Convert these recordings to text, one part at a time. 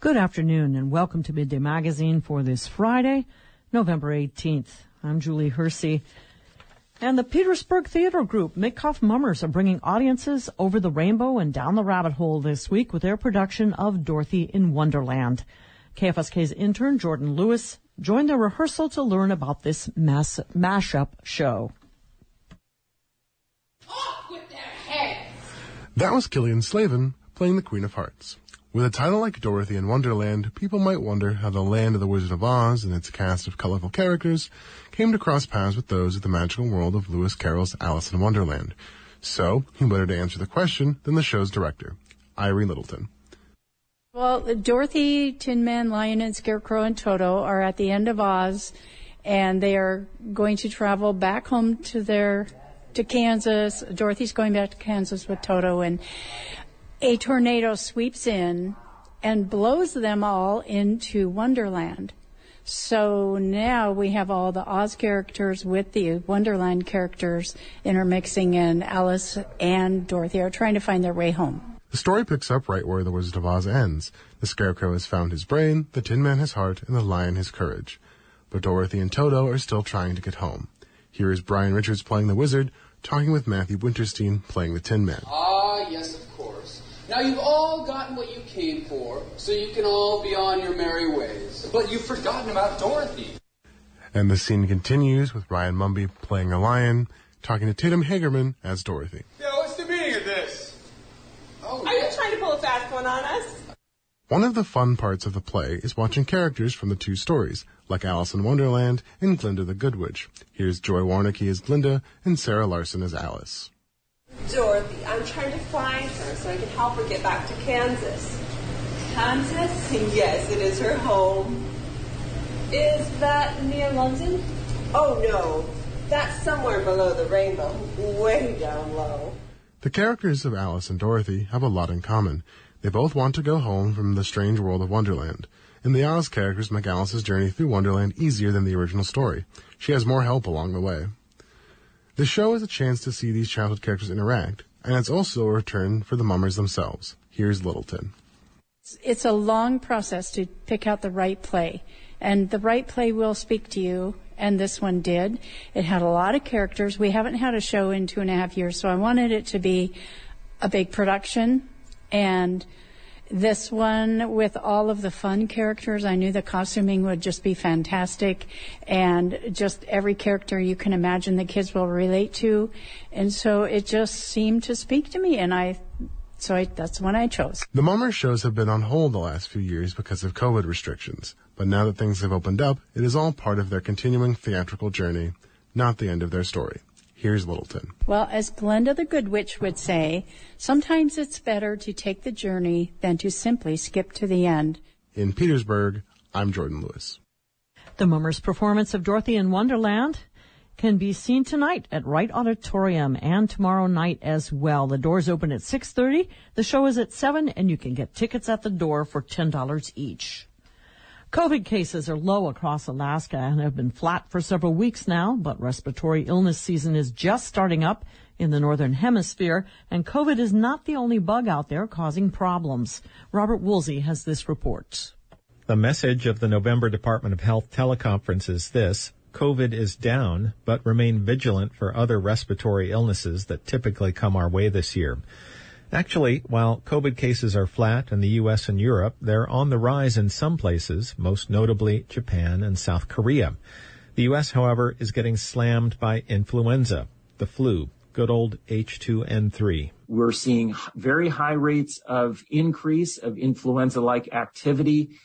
Good afternoon and welcome to Midday Magazine for this Friday, November 18th. I'm Julie Hersey. And the Petersburg Theater Group, Mitkof Mummers, are bringing audiences over the rainbow and down the rabbit hole this week with their production of Dorothy in Wonderland. KFSK's intern, Jordan Lewis, joined their rehearsal to learn about this mashup show. Off with their heads! That was Killian Slavin playing the Queen of Hearts. With a title like Dorothy in Wonderland, people might wonder how the land of the Wizard of Oz and its cast of colorful characters came to cross paths with those of the magical world of Lewis Carroll's Alice in Wonderland. So, who better to answer the question than the show's director, Irene Littleton. Well, Dorothy, Tin Man, Lion, and Scarecrow and Toto are at the end of Oz, and they are going to travel back home to Kansas. Dorothy's going back to Kansas with Toto, and a tornado sweeps in and blows them all into Wonderland. So now we have all the Oz characters with the Wonderland characters intermixing, and Alice and Dorothy are trying to find their way home. The story picks up right where The Wizard of Oz ends. The Scarecrow has found his brain, the Tin Man his heart, and the Lion his courage. But Dorothy and Toto are still trying to get home. Here is Brian Richards playing the Wizard, talking with Matthew Winterstein playing the Tin Man. Ah, yes, of course. Now you've all gotten what you came for, so you can all be on your merry ways. But you've forgotten about Dorothy. And the scene continues with Ryan Mumby playing a lion, talking to Tatum Hagerman as Dorothy. Yeah, what's the meaning of this? Oh, are you trying to pull a fast one on us? One of the fun parts of the play is watching characters from the two stories, like Alice in Wonderland and Glinda the Good Witch. Here's Joy Warnicki as Glinda and Sarah Larson as Alice. Dorothy, I'm trying to find her so I can help her get back to Kansas. Kansas? Yes, it is her home. Is that near London? Oh, no. That's somewhere below the rainbow, way down low. The characters of Alice and Dorothy have a lot in common. They both want to go home from the strange world of Wonderland. And the Oz characters make Alice's journey through Wonderland easier than the original story. She has more help along the way. The show is a chance to see these childhood characters interact, and it's also a return for the Mummers themselves. Here's Littleton. It's a long process to pick out the right play, and the right play will speak to you, and this one did. It had a lot of characters. We haven't had a show in 2.5 years, so I wanted it to be a big production, and this one with all of the fun characters, I knew the costuming would just be fantastic, and just every character you can imagine the kids will relate to. And so it just seemed to speak to me, and that's the one I chose. The Mummers shows have been on hold the last few years because of COVID restrictions, but now that things have opened up, it is all part of their continuing theatrical journey, not the end of their story. Here's Littleton. Well, as Glinda the Good Witch would say, sometimes it's better to take the journey than to simply skip to the end. In Petersburg, I'm Jordan Lewis. The Mummers' performance of Dorothy in Wonderland can be seen tonight at Wright Auditorium and tomorrow night as well. The doors open at 6:30. The show is at 7, and you can get tickets at the door for $10 each. COVID cases are low across Alaska and have been flat for several weeks now, but respiratory illness season is just starting up in the Northern Hemisphere, and COVID is not the only bug out there causing problems. Robert Woolsey has this report. The message of the November Department of Health teleconference is this: COVID is down, but remain vigilant for other respiratory illnesses that typically come our way this year. Actually, while COVID cases are flat in the U.S. and Europe, they're on the rise in some places, most notably Japan and South Korea. The U.S., however, is getting slammed by influenza, the flu, good old H2N3. We're seeing very high rates of increase of influenza-like activity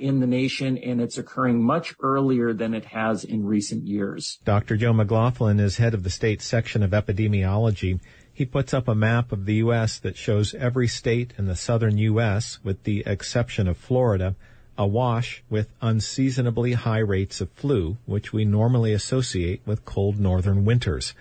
in the nation, and it's occurring much earlier than it has in recent years. Dr. Joe McLaughlin is head of the state section of epidemiology. He puts up a map of the U.S. that shows every state in the southern U.S., with the exception of Florida, awash with unseasonably high rates of flu, which we normally associate with cold northern winters.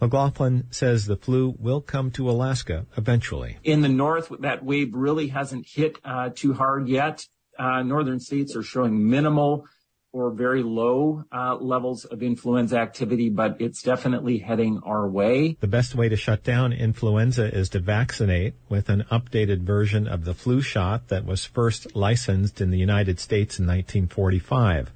McLaughlin says the flu will come to Alaska eventually. In the north, that wave really hasn't hit too hard yet. Northern states are showing minimal or very low levels of influenza activity, but it's definitely heading our way. The best way to shut down influenza is to vaccinate with an updated version of the flu shot that was first licensed in the United States in 1945.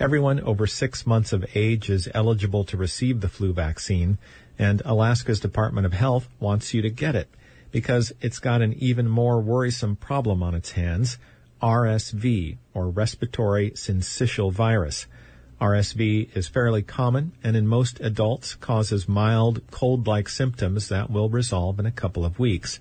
Everyone over 6 months of age is eligible to receive the flu vaccine, and Alaska's Department of Health wants you to get it because it's got an even more worrisome problem on its hands, RSV, or respiratory syncytial virus. RSV is fairly common and in most adults causes mild cold-like symptoms that will resolve in a couple of weeks.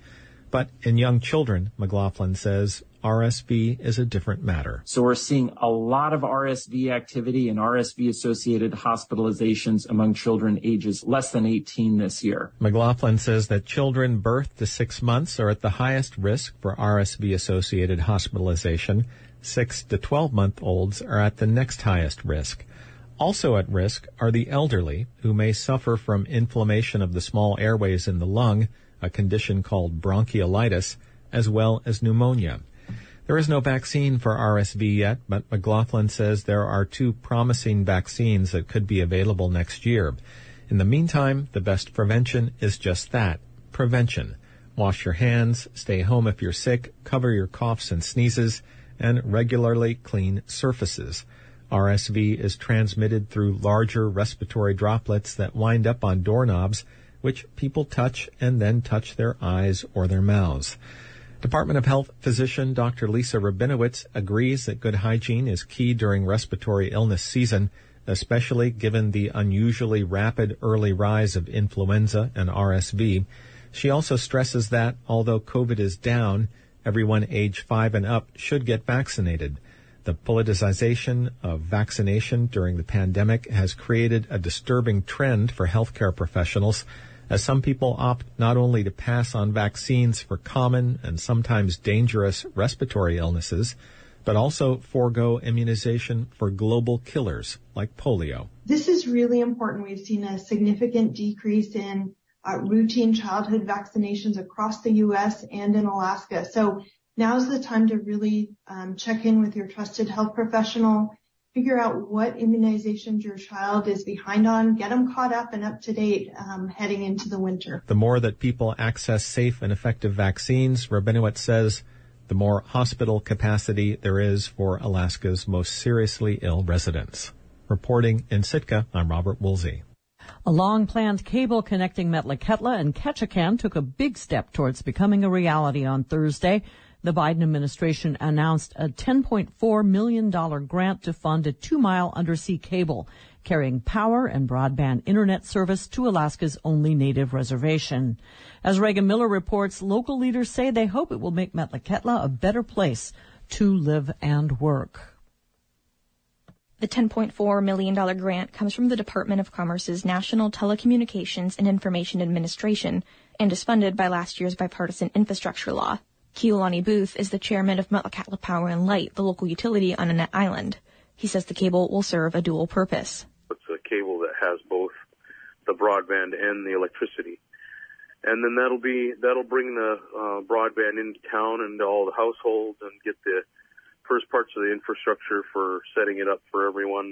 But in young children, McLaughlin says, RSV is a different matter. So we're seeing a lot of RSV activity and RSV-associated hospitalizations among children ages less than 18 this year. McLaughlin says that children birth to 6 months are at the highest risk for RSV-associated hospitalization. 6 to 12-month-olds are at the next highest risk. Also at risk are the elderly, who may suffer from inflammation of the small airways in the lung, a condition called bronchiolitis, as well as pneumonia. There is no vaccine for RSV yet, but McLaughlin says there are two promising vaccines that could be available next year. In the meantime, the best prevention is just that, prevention. Wash your hands, stay home if you're sick, cover your coughs and sneezes, and regularly clean surfaces. RSV is transmitted through larger respiratory droplets that wind up on doorknobs, which people touch and then touch their eyes or their mouths. Department of Health physician Dr. Lisa Rabinowitz agrees that good hygiene is key during respiratory illness season, especially given the unusually rapid early rise of influenza and RSV. She also stresses that, although COVID is down, everyone age 5 and up should get vaccinated. The politicization of vaccination during the pandemic has created a disturbing trend for healthcare professionals, as some people opt not only to pass on vaccines for common and sometimes dangerous respiratory illnesses, but also forego immunization for global killers like polio. This is really important. We've seen a significant decrease in routine childhood vaccinations across the U.S. and in Alaska. So now's the time to really check in with your trusted health professional, figure out what immunizations your child is behind on, get them caught up and up to date heading into the winter. The more that people access safe and effective vaccines, Rabinowitz says, the more hospital capacity there is for Alaska's most seriously ill residents. Reporting in Sitka, I'm Robert Woolsey. A long-planned cable connecting Metlakatla and Ketchikan took a big step towards becoming a reality on Thursday. The Biden administration announced a $10.4 million grant to fund a 2-mile undersea cable carrying power and broadband internet service to Alaska's only native reservation. As Reagan Miller reports, local leaders say they hope it will make Metlakatla a better place to live and work. The $10.4 million grant comes from the Department of Commerce's National Telecommunications and Information Administration and is funded by last year's bipartisan infrastructure law. Keolani Booth is the chairman of Metlakatla Power and Light, the local utility on Annette Island. He says the cable will serve a dual purpose. It's a cable that has both the broadband and the electricity. And then that'll bring the broadband into town and to all the households and get the first parts of the infrastructure for setting it up for everyone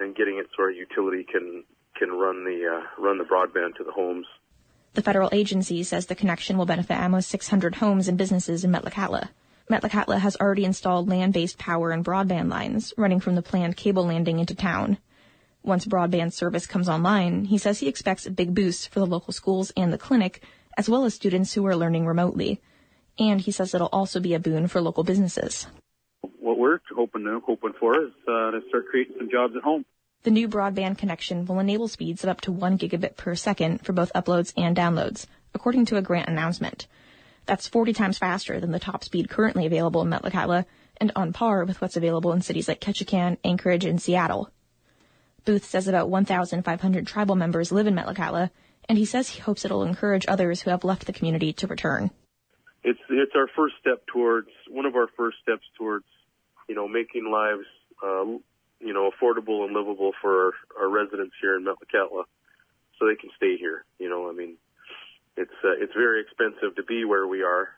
and getting it so our utility can run the broadband to the homes. The federal agency says the connection will benefit almost 600 homes and businesses in Metlakatla. Metlakatla has already installed land-based power and broadband lines running from the planned cable landing into town. Once broadband service comes online, he says he expects a big boost for the local schools and the clinic, as well as students who are learning remotely. And he says it'll also be a boon for local businesses. What we're hoping for is to start creating some jobs at home. The new broadband connection will enable speeds of up to 1 gigabit per second for both uploads and downloads, according to a grant announcement. That's 40 times faster than the top speed currently available in Metlakatla and on par with what's available in cities like Ketchikan, Anchorage, and Seattle. Booth says about 1,500 tribal members live in Metlakatla, and he says he hopes it'll encourage others who have left the community to return. It's our first step towards, one of our first steps towards, making lives, affordable and livable for our residents here in Metlakatla so they can stay here. It's very expensive to be where we are.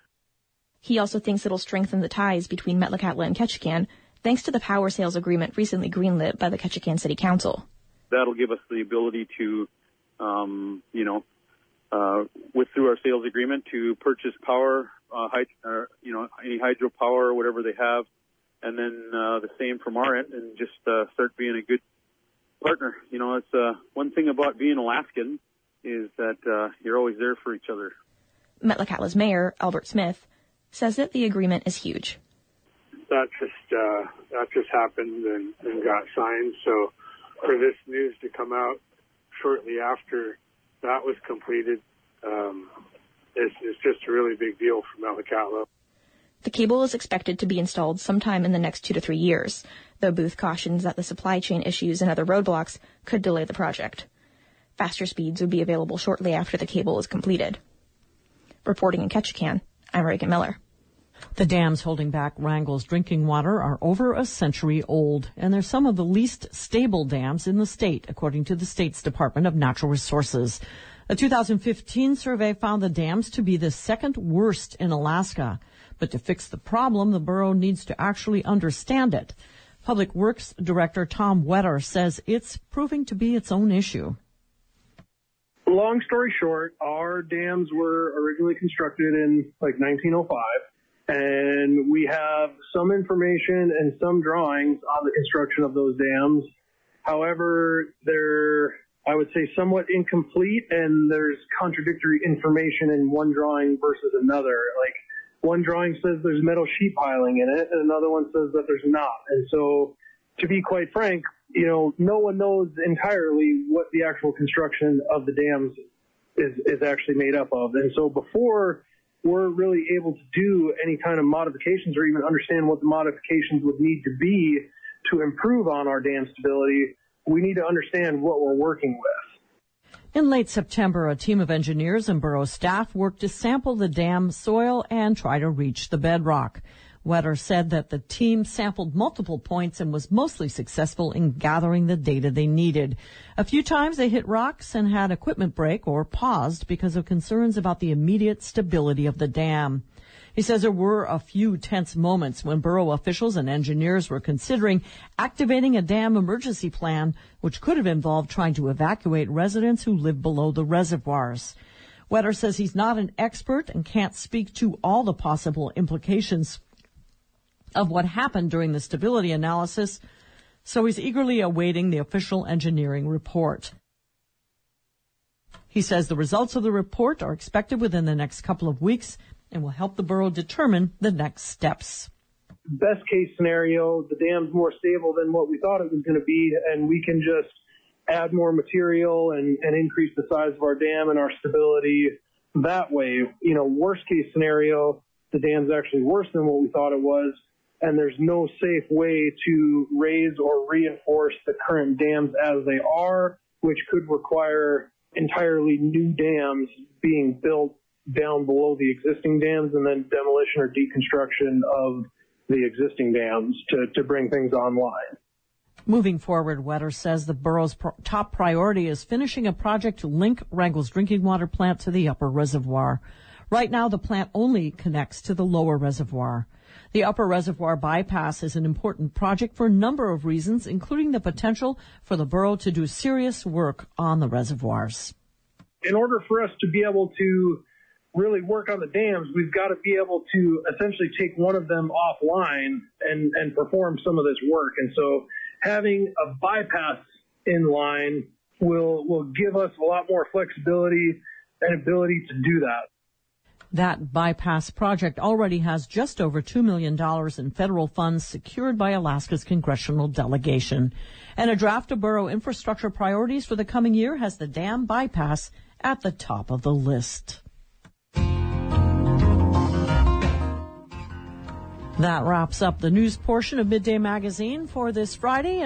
He also thinks it'll strengthen the ties between Metlakatla and Ketchikan thanks to the power sales agreement recently greenlit by the Ketchikan City Council. That'll give us the ability to, through our sales agreement, to purchase power, any hydropower or whatever they have, and then the same from our end, and just start being a good partner. You know, it's one thing about being Alaskan is that you're always there for each other. Metlakatla's mayor, Albert Smith, says that the agreement is huge. That just happened and got signed. So for this news to come out shortly after that was completed, it's just a really big deal for Metlakatla. The cable is expected to be installed sometime in the next 2 to 3 years, though Booth cautions that the supply chain issues and other roadblocks could delay the project. Faster speeds would be available shortly after the cable is completed. Reporting in Ketchikan, I'm Reagan Miller. The dams holding back Wrangell's drinking water are over a century old, and they're some of the least stable dams in the state, according to the state's Department of Natural Resources. A 2015 survey found the dams to be the second worst in Alaska. But to fix the problem, the borough needs to actually understand it. Public Works Director Tom Wetter says it's proving to be its own issue. Long story short, our dams were originally constructed in 1905, and we have some information and some drawings on the construction of those dams. However, they're, I would say, somewhat incomplete, and there's contradictory information in one drawing versus another. One drawing says there's metal sheet piling in it, and another one says that there's not. And so, to be quite frank, no one knows entirely what the actual construction of the dams is actually made up of. And so before we're really able to do any kind of modifications or even understand what the modifications would need to be to improve on our dam stability, we need to understand what we're working with. In late September, a team of engineers and borough staff worked to sample the dam soil and try to reach the bedrock. Wetter said that the team sampled multiple points and was mostly successful in gathering the data they needed. A few times they hit rocks and had equipment break or paused because of concerns about the immediate stability of the dam. He says there were a few tense moments when borough officials and engineers were considering activating a dam emergency plan, which could have involved trying to evacuate residents who live below the reservoirs. Wetter says he's not an expert and can't speak to all the possible implications of what happened during the stability analysis, so he's eagerly awaiting the official engineering report. He says the results of the report are expected within the next couple of weeks and will help the borough determine the next steps. Best case scenario, the dam's more stable than what we thought it was going to be, and we can just add more material and increase the size of our dam and our stability that way. Worst case scenario, the dam's actually worse than what we thought it was, and there's no safe way to raise or reinforce the current dams as they are, which could require entirely new dams being built down below the existing dams, and then demolition or deconstruction of the existing dams to bring things online. Moving forward, Wetter says the borough's top priority is finishing a project to link Wrangell's drinking water plant to the upper reservoir. Right now, the plant only connects to the lower reservoir. The upper reservoir bypass is an important project for a number of reasons, including the potential for the borough to do serious work on the reservoirs. In order for us to be able to really work on the dams, we've got to be able to essentially take one of them offline and perform some of this work. And so having a bypass in line will give us a lot more flexibility and ability to do that. That bypass project already has just over $2 million in federal funds secured by Alaska's congressional delegation. And a draft of borough infrastructure priorities for the coming year has the dam bypass at the top of the list. That wraps up the news portion of Midday Magazine for this Friday.